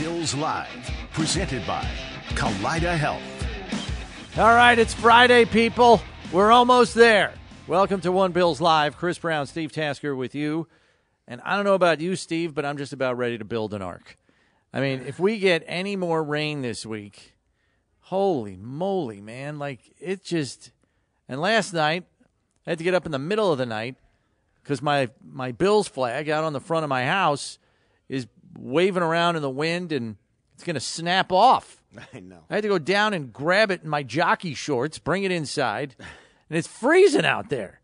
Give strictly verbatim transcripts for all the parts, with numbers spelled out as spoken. Bills Live, presented by Kaleida Health. All right, it's Friday, people. We're almost there. Welcome to One Bills Live. Chris Brown, Steve Tasker with you. And I don't know about you, Steve, but I'm just about ready to build an ark. I mean, if we get any more rain this week, holy moly, man. Like, it just... And last night, I had to get up in the middle of the night because my, my Bills flag out on the front of my house is waving around in the wind, and it's going to snap off. I know. I had to go down and grab it in my jockey shorts, bring it inside, and it's freezing out there.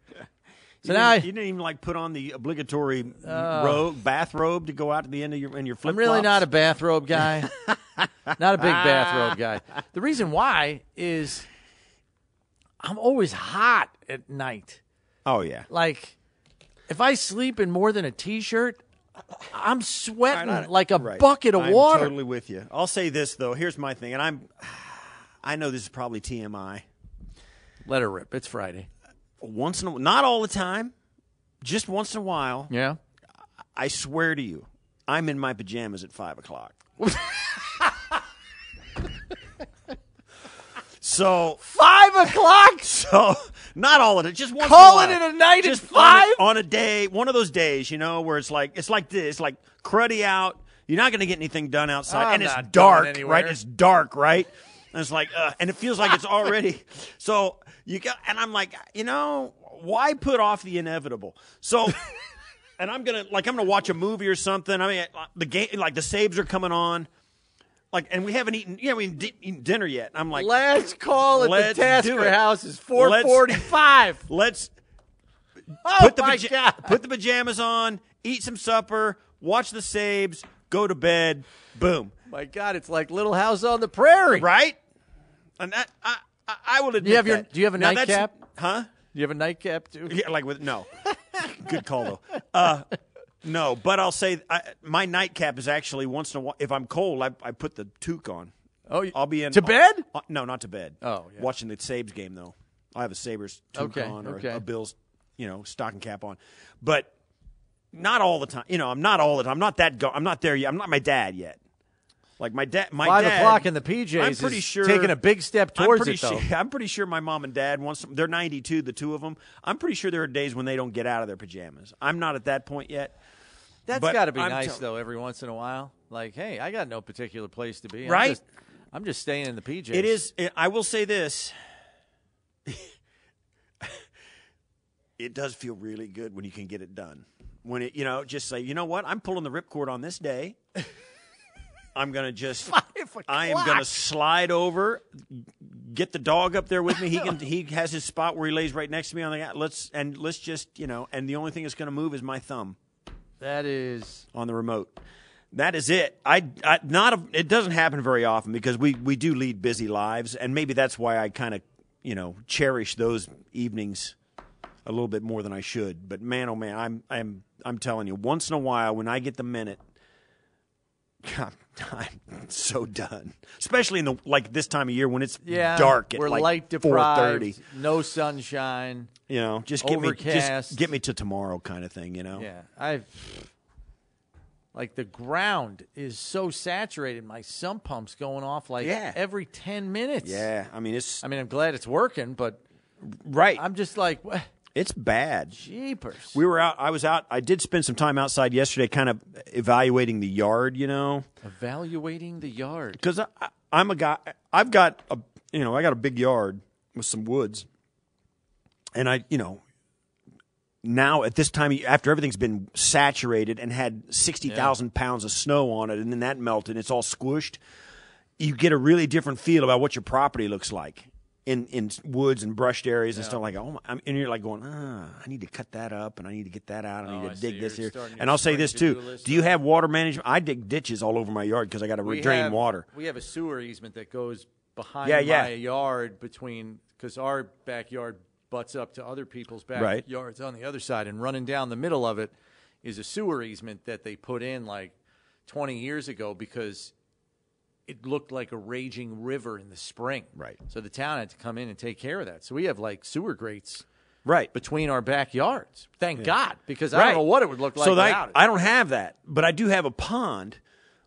So you now I, you didn't even like put on the obligatory uh, robe, bathrobe to go out to the end of your in your flip-flops. I'm really not a bathrobe guy. Not a big ah. bathrobe guy. The reason why is I'm always hot at night. Oh yeah. Like if I sleep in more than a t-shirt, I'm sweating I, I, like a right. bucket of I'm water. I'm totally with you. I'll say this, though. Here's my thing, and I'm, I know this is probably T M I. Let her rip. It's Friday. Once in a, not all the time, just once in a while. Yeah. I swear to you, I'm in my pajamas at five o'clock. So five o'clock? So not all of it. Just once Call in a while. Call it a night just at five? On a, on a day, one of those days, you know, where it's like it's like this, like cruddy out. You're not going to get anything done outside. I'm and it's dark, right? It's dark, right? And it's like, uh, and it feels like it's already. So you got, and I'm like, you know, why put off the inevitable? So, and I'm going to, like, I'm going to watch a movie or something. I mean, the game, like the Sabres are coming on. Like, and we haven't eaten, you know, we haven't eaten dinner yet. I'm like, last call at the Tasker house is four forty-five. Let's, let's oh put, the paja- put the pajamas on, eat some supper, watch the Sabres, go to bed, boom. My God, it's like Little House on the Prairie, right? And that, I, I, I will admit. You have that. Your, do you have a now nightcap? Huh? Do you have a nightcap too? Yeah, like with no. Good call though. Uh, No, but I'll say I, my nightcap is actually once in a while. If I'm cold, I, I put the toque on. Oh, I'll be in to bed. Uh, no, not to bed. Oh, yeah. Watching the Sabres game though. I have a Sabres toque okay, on or okay. a, a Bills, you know, stocking cap on, but not all the time. You know, I'm not all the time. I'm not that. Go- I'm not there yet. I'm not my dad yet. Like my dad, my five dad, o'clock in the P Js. I'm pretty is sure taking a big step towards it. Though. Sure, I'm pretty sure my mom and dad once they're ninety-two, the two of them. I'm pretty sure there are days when they don't get out of their pajamas. I'm not at that point yet. That's got to be I'm nice, t- though, every once in a while. Like, hey, I got no particular place to be. I'm right? Just, I'm just staying in the P Js. It is. It, I will say this. it does feel really good when you can get it done. When it, you know, just say, you know what? I'm pulling the ripcord on this day. I'm going to just, I am going to slide over, get the dog up there with me. He can, he has his spot where he lays right next to me on the, let's, and let's just, you know, and the only thing that's going to move is my thumb. That is on the remote. That is it. I, I not, a, it doesn't happen very often because we, we do lead busy lives. And maybe that's why I kind of, you know, cherish those evenings a little bit more than I should. But man, oh man, I'm, I'm, I'm telling you, once in a while when I get the minute, God, I'm so done. Especially in the like this time of year when it's yeah, dark at we're like light deprived, four thirty. No sunshine. You know, just get overcast. me just get me to tomorrow kind of thing, you know. Yeah. I've like the ground is so saturated, my sump pump's going off like yeah. every ten minutes. Yeah. I mean it's I mean I'm glad it's working, but right. I'm just like what? It's bad. Jeepers. We were out. I was out. I did spend some time outside yesterday kind of evaluating the yard, you know. Evaluating the yard. Because I, I, I'm a guy. I've got a, you know, I got a big yard with some woods. And I, you know, now at this time, after everything's been saturated and had sixty thousand yeah. pounds of snow on it, and then that melted, it's all squished, you get a really different feel about what your property looks like. In, in woods and brushed areas yeah. and stuff like that. Oh my, I'm, and you're like going, ah, I need to cut that up and I need to get that out. I need oh, to I dig see. this you're here. And I'll say this too. Do you have water management? I dig ditches all over my yard because I got to drain have, water. We have a sewer easement that goes behind yeah, yeah. my yard between, because our backyard butts up to other people's backyards right. on the other side. And running down the middle of it is a sewer easement that they put in like twenty years ago because it looked like a raging river in the spring. Right. So the town had to come in and take care of that. So we have, like, sewer grates right. between our backyards. Thank yeah. God, because right. I don't know what it would look like so without I, it. I don't have that, but I do have a pond,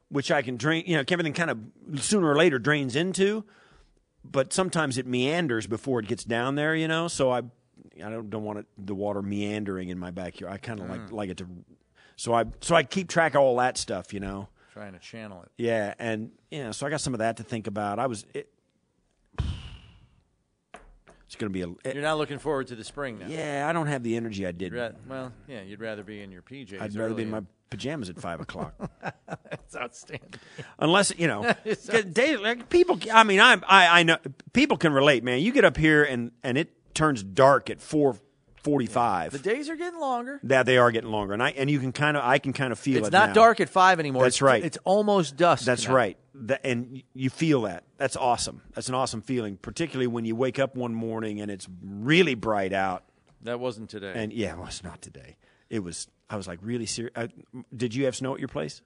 which I can drain. You know, everything kind of sooner or later drains into, but sometimes it meanders before it gets down there, you know. So I I don't, don't want it, the water meandering in my backyard. I kind of mm. like, like it to so – I, so I keep track of all that stuff, you know. Trying to channel it. Yeah, and yeah, you know, so I got some of that to think about. I was it, it's going to be a it, You're not looking forward to the spring now. Yeah, I don't have the energy I did. Ra- well, yeah, you'd rather be in your P Js. I'd rather be in my pajamas at five o'clock. That's outstanding. Unless, you know, days, like, people I mean, I I I know people can relate, man. You get up here and and it turns dark at four forty-five. The days are getting longer. Yeah, they are getting longer, and I and you can kind of I can kind of feel it's it. It's not now. dark at five anymore. That's right. It's, it's almost dusk. That's now. right. That, and you feel that. That's awesome. That's an awesome feeling, particularly when you wake up one morning and it's really bright out. That wasn't today. And yeah, well, it was not today. It was. I was like really serious. I, did you have snow at your place?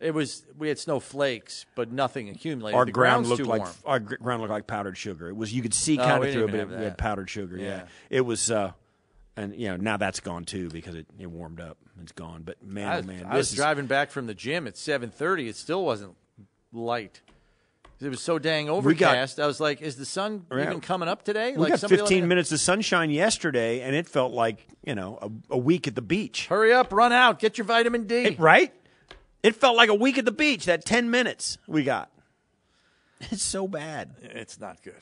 It was. We had snowflakes, but nothing accumulated. Our the ground looked like warm. our ground looked like powdered sugar. It was. You could see kind oh, of through it, but we had powdered sugar. Yeah. yeah. It was. Uh, And, you know, now that's gone, too, because it, it warmed up. It's gone. But, man, I, oh, man. I was is... driving back from the gym at seven thirty. It still wasn't light. It was so dang overcast. Got, I was like, is the sun yeah, even coming up today? We like got fifteen minutes of sunshine yesterday, and it felt like, you know, a, a week at the beach. Hurry up. Run out. Get your vitamin D. It, right? It felt like a week at the beach, that ten minutes we got. It's so bad. It's not good.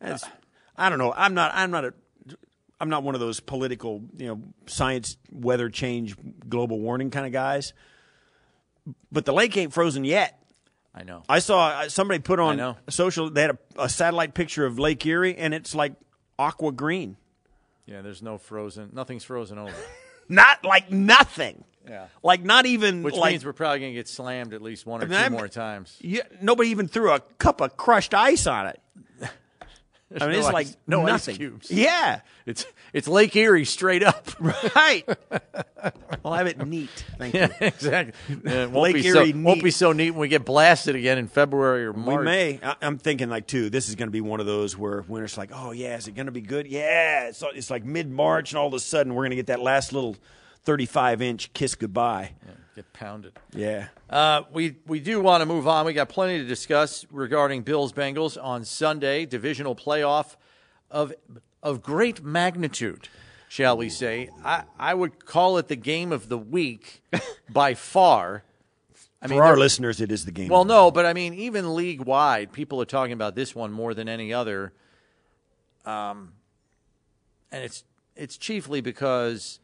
It's, uh, I don't know. I'm not. I'm not a... I'm not one of those political, you know, science, weather change, global warning kind of guys. But the lake ain't frozen yet. I know. I saw somebody put on social, they had a, a satellite picture of Lake Erie, and it's like aqua green. Yeah, there's no frozen. Nothing's frozen over. Not like nothing. Yeah. Like not even Which like. Which means we're probably going to get slammed at least one or I mean, two I'm, more times. Yeah, nobody even threw a cup of crushed ice on it. There's I mean, no it's ice, like no nothing. Ice cubes. Yeah, it's it's Lake Erie straight up, right? I'll have it neat. Thank you. Yeah, exactly. Yeah, it won't Lake be Erie so, neat. Won't be so neat when we get blasted again in February or March. We may. I, I'm thinking like too. This is going to be one of those where winter's like, oh yeah, is it going to be good? Yeah. So it's, it's like mid March, and all of a sudden we're going to get that last little thirty-five inch kiss goodbye. Yeah, get pounded. Yeah. Uh, we we do want to move on. We got plenty to discuss regarding Bills Bengals on Sunday, divisional playoff of of great magnitude, shall we say? I, I would call it the game of the week by far. I mean, for our listeners, it is the game. Well, no, but I mean, even league wide, people are talking about this one more than any other. Um, and it's it's chiefly because,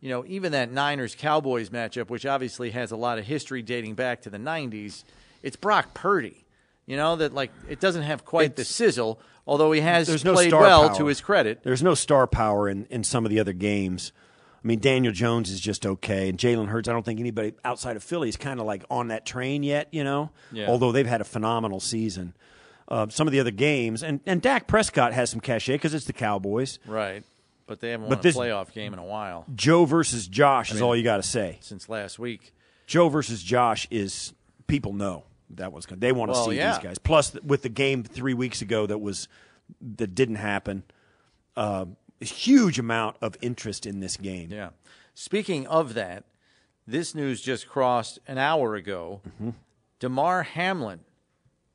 you know, even that Niners-Cowboys matchup, which obviously has a lot of history dating back to the nineties, it's Brock Purdy. You know, that, like, it doesn't have quite it's, the sizzle, although he has played no well power. to his credit. There's no star power in, in some of the other games. I mean, Daniel Jones is just okay. And Jalen Hurts, I don't think anybody outside of Philly is kind of like on that train yet, you know, yeah. although they've had a phenomenal season. Uh, some of the other games, and, and Dak Prescott has some cachet because it's the Cowboys. Right, but they haven't but won this, a playoff game in a while. Joe versus Josh I is mean, all you got to say. Since last week. Joe versus Josh is people know. That was good. They want well, to see yeah. these guys. Plus, with the game three weeks ago that was that didn't happen, uh, a huge amount of interest in this game. Yeah. Speaking of that, this news just crossed an hour ago. Mm-hmm. Damar Hamlin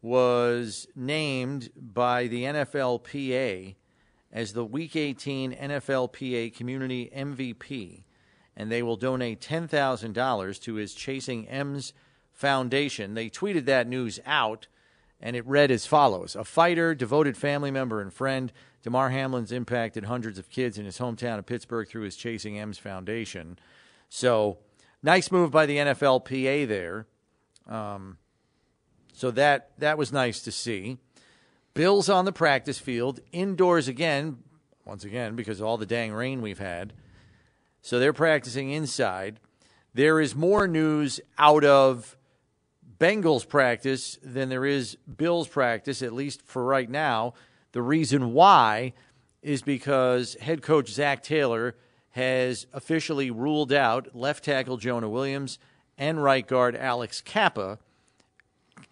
was named by the N F L P A as the Week eighteen N F L P A Community M V P, and they will donate ten thousand dollars to his Chasing M's Foundation. They tweeted that news out, and it read as follows. A fighter, devoted family member, and friend, Damar Hamlin's impacted hundreds of kids in his hometown of Pittsburgh through his Chasing M's Foundation. So, nice move by the N F L P A there. Um, so that that was nice to see. Bills on the practice field, indoors again, once again, because of all the dang rain we've had. So they're practicing inside. There is more news out of Bengals practice than there is Bills practice, at least for right now. The reason why is because head coach Zach Taylor has officially ruled out left tackle Jonah Williams and right guard Alex Kappa.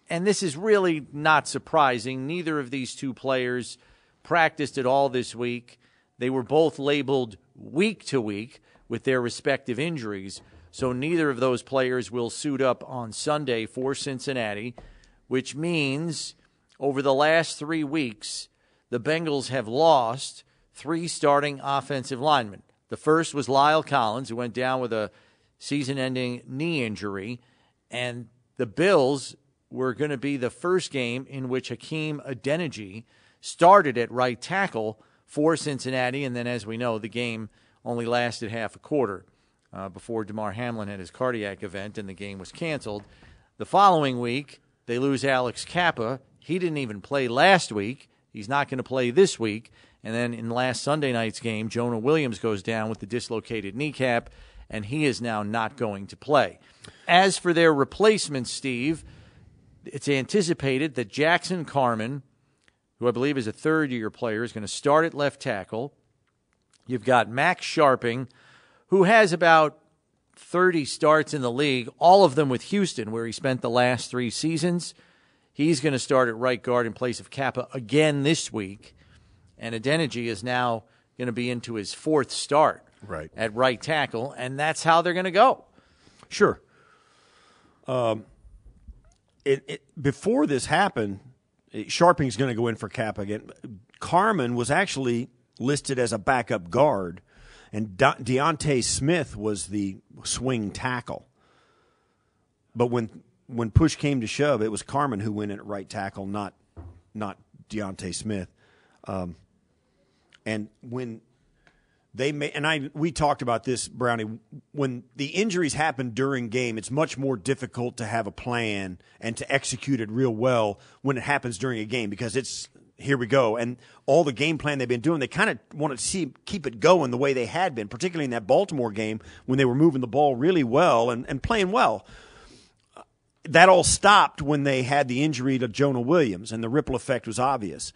And this is really not surprising. Neither of these two players practiced at all this week. They were both labeled week to week with their respective injuries. So neither of those players will suit up on Sunday for Cincinnati, which means over the last three weeks, the Bengals have lost three starting offensive linemen. The first was Lyle Collins, who went down with a season-ending knee injury, and the Bills were going to be the first game in which Hakeem Adeniji started at right tackle for Cincinnati, and then, as we know, the game only lasted half a quarter. Uh, before Damar Hamlin had his cardiac event and the game was canceled. The following week, they lose Alex Kappa. He didn't even play last week. He's not going to play this week. And then in last Sunday night's game, Jonah Williams goes down with the dislocated kneecap, and he is now not going to play. As for their replacements, Steve, it's anticipated that Jackson Carman, who I believe is a third-year player, is going to start at left tackle. You've got Max Sharping, who has about thirty starts in the league, all of them with Houston, where he spent the last three seasons. He's going to start at right guard in place of Kappa again this week. And Adeniji is now going to be into his fourth start right. at right tackle, and that's how they're going to go. Sure. Um, it, it, before this happened, Sharping's going to go in for Kappa again. Carman was actually listed as a backup guard, and De- Deontay Smith was the swing tackle. But when when push came to shove, it was Carman who went in at right tackle, not not Deontay Smith. Um, and when they made, and I we talked about this, Brownie, when the injuries happen during game, it's much more difficult to have a plan and to execute it real well when it happens during a game because it's here we go. And all the game plan they've been doing, they kind of want to see keep it going the way they had been, particularly in that Baltimore game when they were moving the ball really well and, and playing well. That all stopped when they had the injury to Jonah Williams, and the ripple effect was obvious.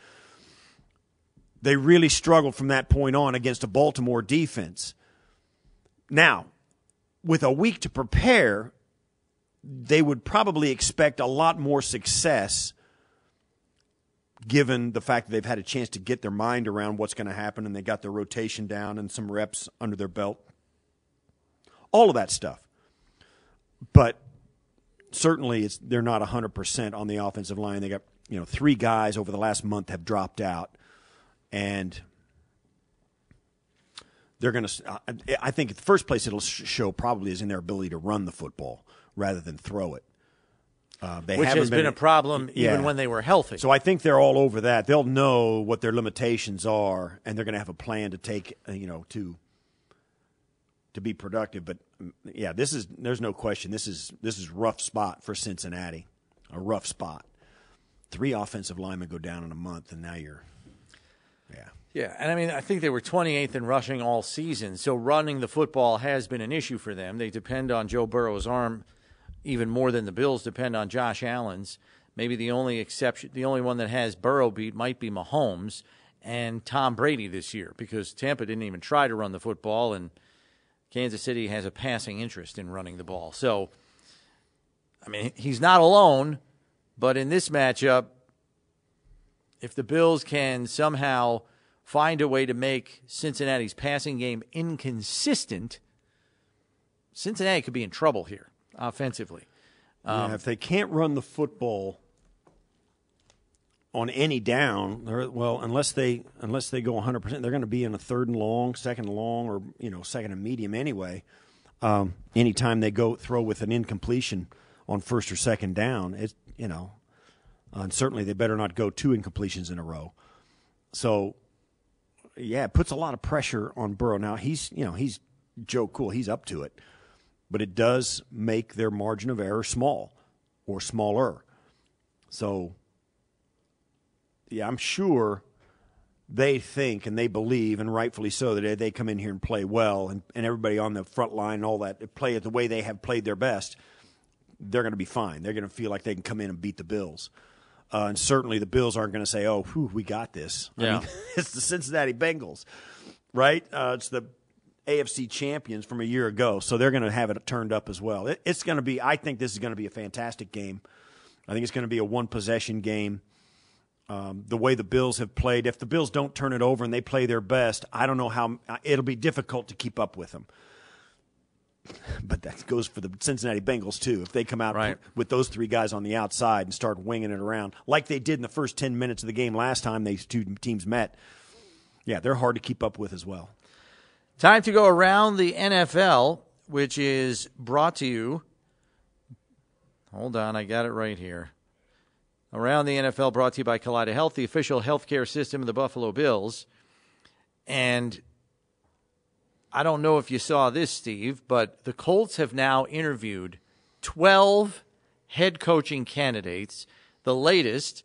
They really struggled from that point on against a Baltimore defense. Now, with a week to prepare, they would probably expect a lot more success given the fact that they've had a chance to get their mind around what's going to happen and they got their rotation down and some reps under their belt. All of that stuff. But certainly it's they're not one hundred percent on the offensive line. They got, you know, three guys over the last month have dropped out. And they're going to – I think the first place it'll show probably is in their ability to run the football rather than throw it. Uh, they Which has been, been a problem yeah. even when they were healthy. So I think they're all over that. They'll know what their limitations are, and they're going to have a plan to take, you know, to to be productive. But yeah, this is there's no question. This is this is rough spot for Cincinnati, a rough spot. Three offensive linemen go down in a month, and now you're, yeah, yeah. And I mean, I think they were twenty-eighth in rushing all season, so running the football has been an issue for them. They depend on Joe Burrow's arm even more than the Bills depend on Josh Allen's. Maybe the only exception, the only one that has Burrow beat might be Mahomes and Tom Brady this year, because Tampa didn't even try to run the football, and Kansas City has a passing interest in running the ball. So, I mean, he's not alone, but in this matchup, if the Bills can somehow find a way to make Cincinnati's passing game inconsistent, Cincinnati could be in trouble here. Offensively, um, yeah, if they can't run the football on any down, well, unless they unless they go one hundred percent, they're going to be in a third and long, second and long, or you know, second and medium anyway. Um, anytime they go throw with an incompletion on first or second down, it's you know, and certainly they better not go two incompletions in a row. So, yeah, it puts a lot of pressure on Burrow. Now he's you know he's Joe Cool, he's up to it. But it does make their margin of error small or smaller. So, yeah, I'm sure they think and they believe, and rightfully so, that they come in here and play well, and, and everybody on the front line and all that, play it the way they have played their best, they're going to be fine. They're going to feel like they can come in and beat the Bills. Uh, and certainly the Bills aren't going to say, oh, whew, we got this. Yeah. I mean, it's the Cincinnati Bengals, right? Uh, it's the A F C champions from a year ago, so they're going to have it turned up as well. It, it's going to be – I think this is going to be a fantastic game. I think it's going to be a one-possession game. Um, the way the Bills have played, if the Bills don't turn it over and they play their best, I don't know how – it'll be difficult to keep up with them. But that goes for the Cincinnati Bengals too. If they come out right. with those three guys on the outside and start winging it around, like they did in the first ten minutes of the game last time these two teams met, yeah, they're hard to keep up with as well. Time to go around the N F L, which is brought to you. Hold on, I got it right here. Around the N F L, brought to you by Kaleida Health, the official healthcare system of the Buffalo Bills. And I don't know if you saw this, Steve, but the Colts have now interviewed twelve head coaching candidates. The latest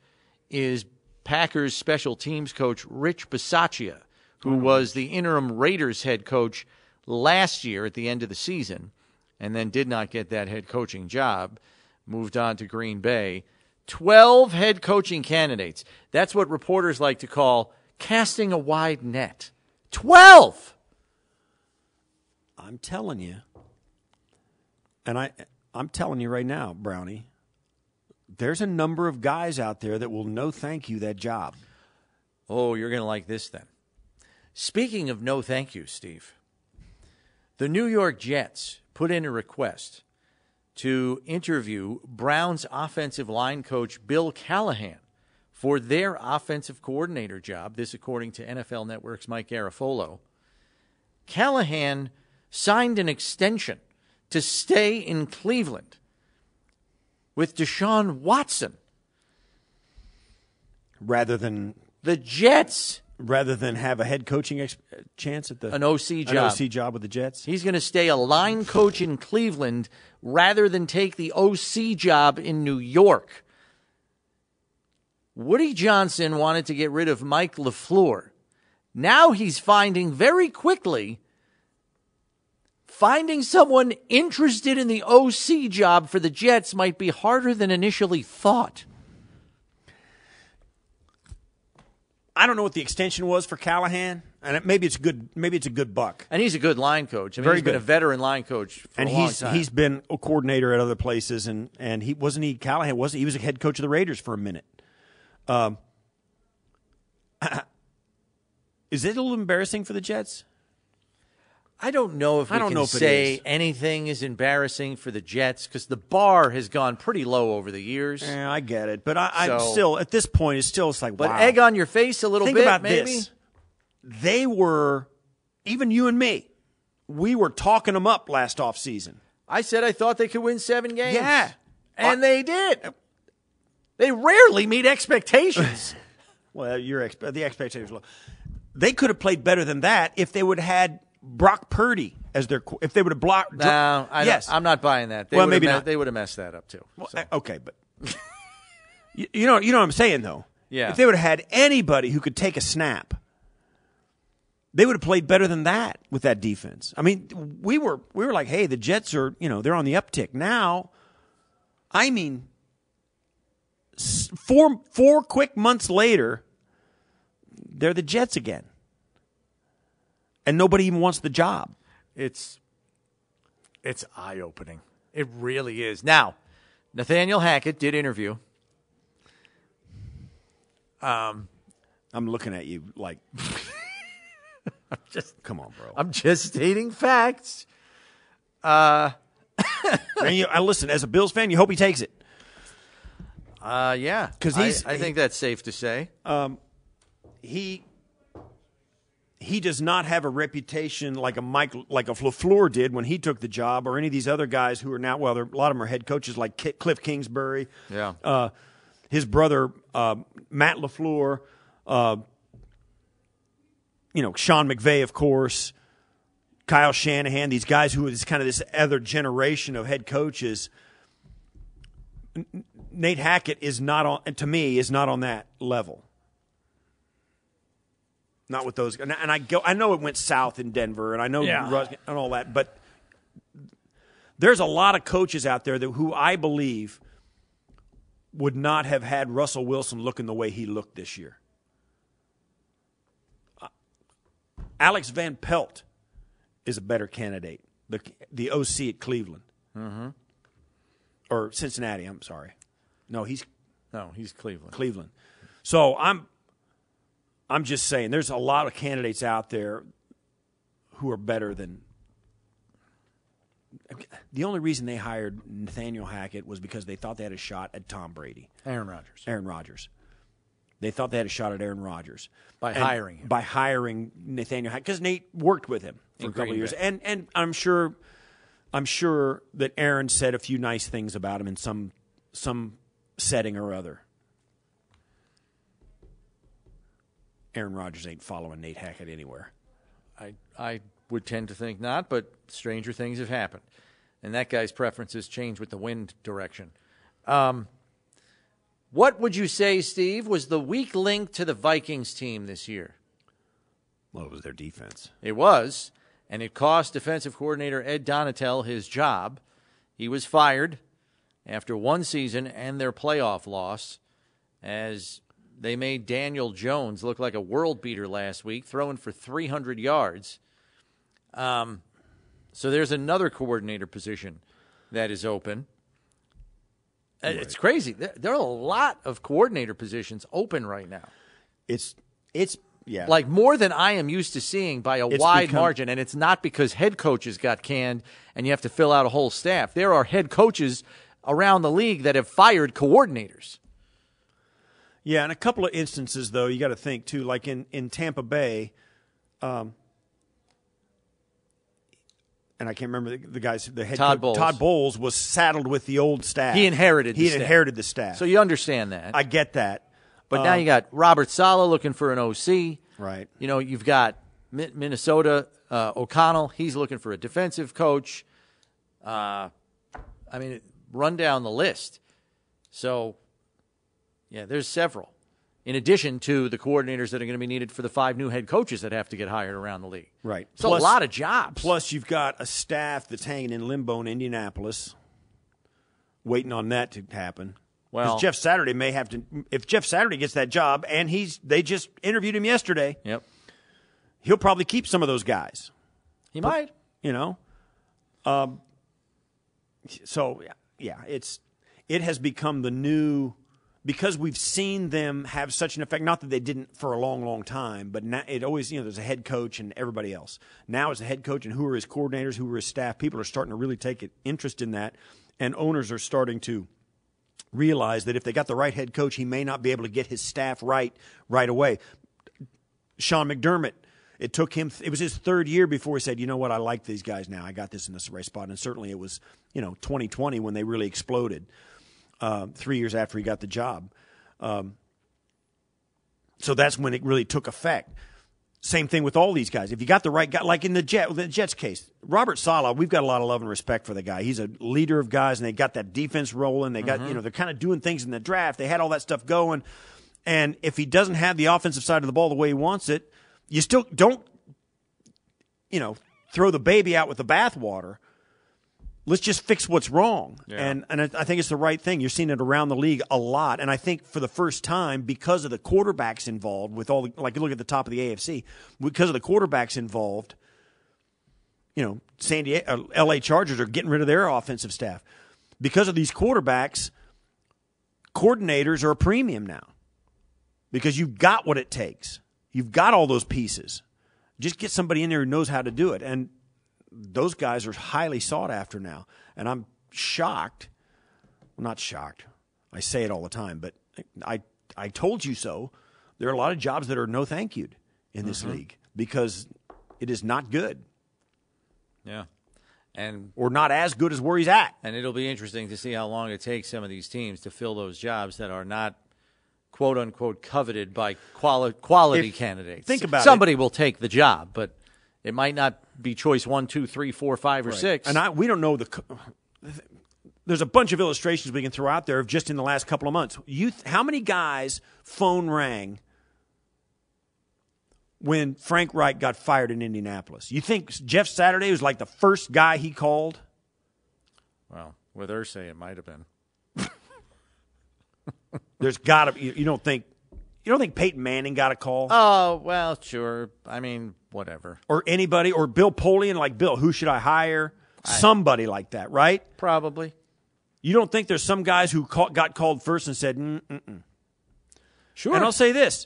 is Packers special teams coach Rich Bisaccia, who was the interim Raiders head coach last year at the end of the season, and then did not get that head coaching job, moved on to Green Bay. Twelve head coaching candidates. That's what reporters like to call casting a wide net. Twelve! I'm telling you, and I, I'm telling you right now, Brownie, there's a number of guys out there that will no thank you that job. Oh, you're going to like this then. Speaking of no thank you, Steve, the New York Jets put in a request to interview Browns offensive line coach Bill Callahan for their offensive coordinator job. This according to N F L Network's Mike Garafolo. Callahan signed an extension to stay in Cleveland with Deshaun Watson. Rather than the Jets... Rather than have a head coaching ex- chance at the an O C job, an O C job with the Jets, he's going to stay a line coach in Cleveland rather than take the O C job in New York. Woody Johnson wanted to get rid of Mike LaFleur. Now he's finding very quickly finding someone interested in the O C job for the Jets might be harder than initially thought. I don't know what the extension was for Callahan, and it, maybe it's good. Maybe it's a good buck. And he's a good line coach. I mean, Very he's good. been a veteran line coach, for and a long he's time. he's been a coordinator at other places. And, and he wasn't he Callahan wasn't he was a head coach of the Raiders for a minute. Um, is it a little embarrassing for the Jets? I don't know if I we don't can know if say is. anything is embarrassing for the Jets because the bar has gone pretty low over the years. Yeah, I get it, but I, so, I'm still at this point. It's still it's like but wow. egg on your face a little Think bit. Think about maybe. this: they were even you and me. We were talking them up last offseason. I said I thought they could win seven games. Yeah, And I, they did. They rarely meet expectations. Well, your expe- the expectations were low. They could have played better than that if they would have had Brock Purdy as their – if they would have blocked – No, I yes. I'm not buying that. They well, maybe not. They would have messed that up too. Well, so. Okay, but you, you know you know what I'm saying though. Yeah. If they would have had anybody who could take a snap, they would have played better than that with that defense. I mean, we were we were like, hey, the Jets are, you know, they're on the uptick. Now, I mean, four four quick months later, they're the Jets again. And nobody even wants the job. It's it's eye-opening. It really is. Now, Nathaniel Hackett did interview. Um, I'm looking at you like, I'm just come on, bro. I'm just stating facts. Uh, and you, I listen as a Bills fan. You hope he takes it. Uh, yeah, because he's. I, I think he, that's safe to say. Um, he he does not have a reputation like a Mike, like a LaFleur did when he took the job, or any of these other guys who are now. Well, there, a lot of them are head coaches, like K- Cliff Kingsbury. Yeah. Uh, His brother, uh, Matt LaFleur, uh, you know, Sean McVay, of course, Kyle Shanahan, these guys who is kind of this other generation of head coaches. N- Nate Hackett is not on, to me, is not on that level. Not with those guys. And I go, I know it went south in Denver, and I know yeah. Rus- and all that, but there's a lot of coaches out there that who I believe would not have had Russell Wilson looking the way he looked this year. Uh, Alex Van Pelt is a better candidate, the the O C at Cleveland. Mm-hmm. Or Cincinnati, I'm sorry. No, he's no, he's Cleveland. Cleveland. So I'm I'm just saying there's a lot of candidates out there who are better than. The only reason they hired Nathaniel Hackett was because they thought they had a shot at Tom Brady. Aaron Rodgers. Aaron Rodgers. They thought they had a shot at Aaron Rodgers. By and hiring him. By hiring Nathaniel Hackett. Because Nate worked with him for In a couple of years. And and I'm sure I'm sure that Aaron said a few nice things about him in some some setting or other. Aaron Rodgers ain't following Nate Hackett anywhere. I I would tend to think not, but stranger things have happened. And that guy's preferences change with the wind direction. Um, what would you say, Steve, was the weak link to the Vikings team this year? Well, it was their defense. It was, and it cost defensive coordinator Ed Donatel his job. He was fired after one season and their playoff loss as they made Daniel Jones look like a world beater last week, throwing for three hundred yards. Um, so there's another coordinator position that is open. Right. It's crazy. There are a lot of coordinator positions open right now. It's it's yeah, like more than I am used to seeing by a it's wide become, margin. And it's not because head coaches got canned and you have to fill out a whole staff. There are head coaches around the league that have fired coordinators. Yeah, and a couple of instances though, you got to think too. Like in in Tampa Bay. Um, And I can't remember the, the guys. The head Todd, Bowles. Todd Bowles was saddled with the old staff. He inherited. He the staff. inherited the staff. So you understand that. I get that. But um, now you got Robert Saleh looking for an O C. Right. You know, you've got Minnesota uh, O'Connell. He's looking for a defensive coach. Uh, I mean, run down the list. So, yeah, there's several. In addition to the coordinators that are going to be needed for the five new head coaches that have to get hired around the league. Right. It's plus, a lot of jobs. Plus, you've got a staff that's hanging in limbo in Indianapolis, waiting on that to happen. Well, Jeff Saturday may have to – if Jeff Saturday gets that job, and he's they just interviewed him yesterday, yep, he'll probably keep some of those guys. He but, might. You know? Um, so, yeah, it's it has become the new – because we've seen them have such an effect, not that they didn't for a long, long time, but now it always, you know, there's a head coach and everybody else. Now it's a head coach and who are his coordinators, who are his staff. People are starting to really take an interest in that, and owners are starting to realize that if they got the right head coach, he may not be able to get his staff right right away. Sean McDermott, it took him, it was his third year before he said, you know what, I like these guys now. I got this in this right spot, and certainly it was, you know, twenty twenty when they really exploded. uh, three years after he got the job. Um, so that's when it really took effect. Same thing with all these guys. If you got the right guy, like in the, Jet, the Jets case, Robert Saleh, we've got a lot of love and respect for the guy. He's a leader of guys, and they got that defense rolling. They got, mm-hmm. you know, they're kind of doing things in the draft. They had all that stuff going. And if he doesn't have the offensive side of the ball the way he wants it, you still don't, you know, throw the baby out with the bathwater. Let's just fix what's wrong. Yeah. And and I think it's the right thing. You're seeing it around the league a lot. And I think for the first time, because of the quarterbacks involved with all the, like you look at the top of the A F C, because of the quarterbacks involved, you know, San Diego, L A Chargers are getting rid of their offensive staff. Because of these quarterbacks, coordinators are a premium now because you've got what it takes. You've got all those pieces. Just get somebody in there who knows how to do it. And those guys are highly sought after now, and I'm shocked. Well, not shocked. I say it all the time, but I I told you so. There are a lot of jobs that are no thank you'd in this mm-hmm. league because it is not good. Yeah, and or not as good as where he's at. And it'll be interesting to see how long it takes some of these teams to fill those jobs that are not quote unquote coveted by quali- quality if, candidates. Think about somebody it. will take the job, but it might not be choice one, two, three, four, five, or right. six. And I, we don't know the – there's a bunch of illustrations we can throw out there of just in the last couple of months. You, how many guys' phone rang when Frank Reich got fired in Indianapolis? You think Jeff Saturday was like the first guy he called? Well, with Irsay, it might have been. There's got to – you don't think – You don't think Peyton Manning got a call? Oh, well, sure. I mean, whatever. Or anybody, or Bill Polian, like, Bill, who should I hire? I, Somebody like that, right? Probably. You don't think there's some guys who call, got called first and said, mm-mm-mm. Sure. And I'll say this.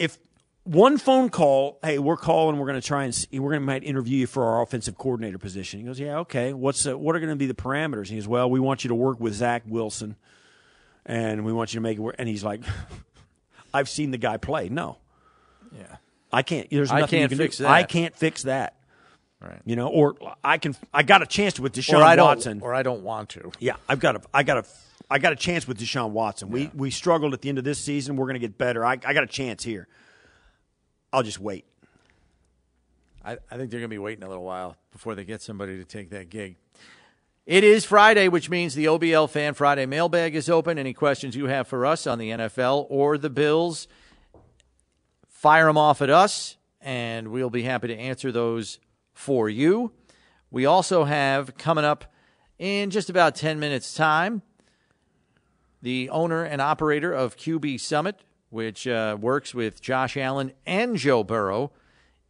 If one phone call, hey, we're calling, we're going to try and see, we're going to might interview you for our offensive coordinator position. He goes, yeah, okay. What's uh, what are going to be the parameters? And he goes, well, we want you to work with Zach Wilson, and we want you to make it work. And he's like... I've seen the guy play. No. Yeah. I can't. There's nothing I can't you can fix do. that. I can't fix that. Right. You know, or I can I got a chance with Deshaun or I Watson. Or I don't want to. Yeah, I've got a I got a I got a chance with Deshaun Watson. Yeah. We we struggled at the end of this season. We're going to get better. I I got a chance here. I'll just wait. I, I think they're going to be waiting a little while before they get somebody to take that gig. It is Friday, which means the O B L Fan Friday mailbag is open. Any questions you have for us on the N F L or the Bills, fire them off at us, and we'll be happy to answer those for you. We also have coming up in just about ten minutes' time the owner and operator of Q B Summit, which uh, works with Josh Allen and Joe Burrow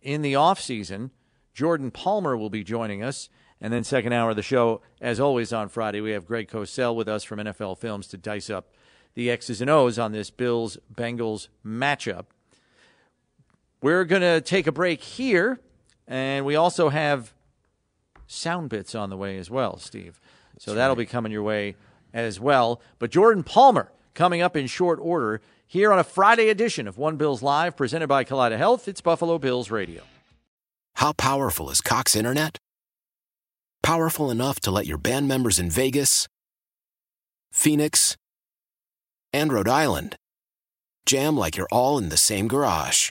in the offseason. Jordan Palmer will be joining us. And then second hour of the show, as always on Friday, we have Greg Cosell with us from N F L Films to dice up the X's and O's on this Bills-Bengals matchup. We're going to take a break here, and we also have sound bits on the way as well, Steve. So That's that'll right. be coming your way as well. But Jordan Palmer coming up in short order here on a Friday edition of One Bills Live, presented by Kaleida Health. It's Buffalo Bills Radio. How powerful is Cox Internet? Powerful enough to let your band members in Vegas, Phoenix, and Rhode Island jam like you're all in the same garage.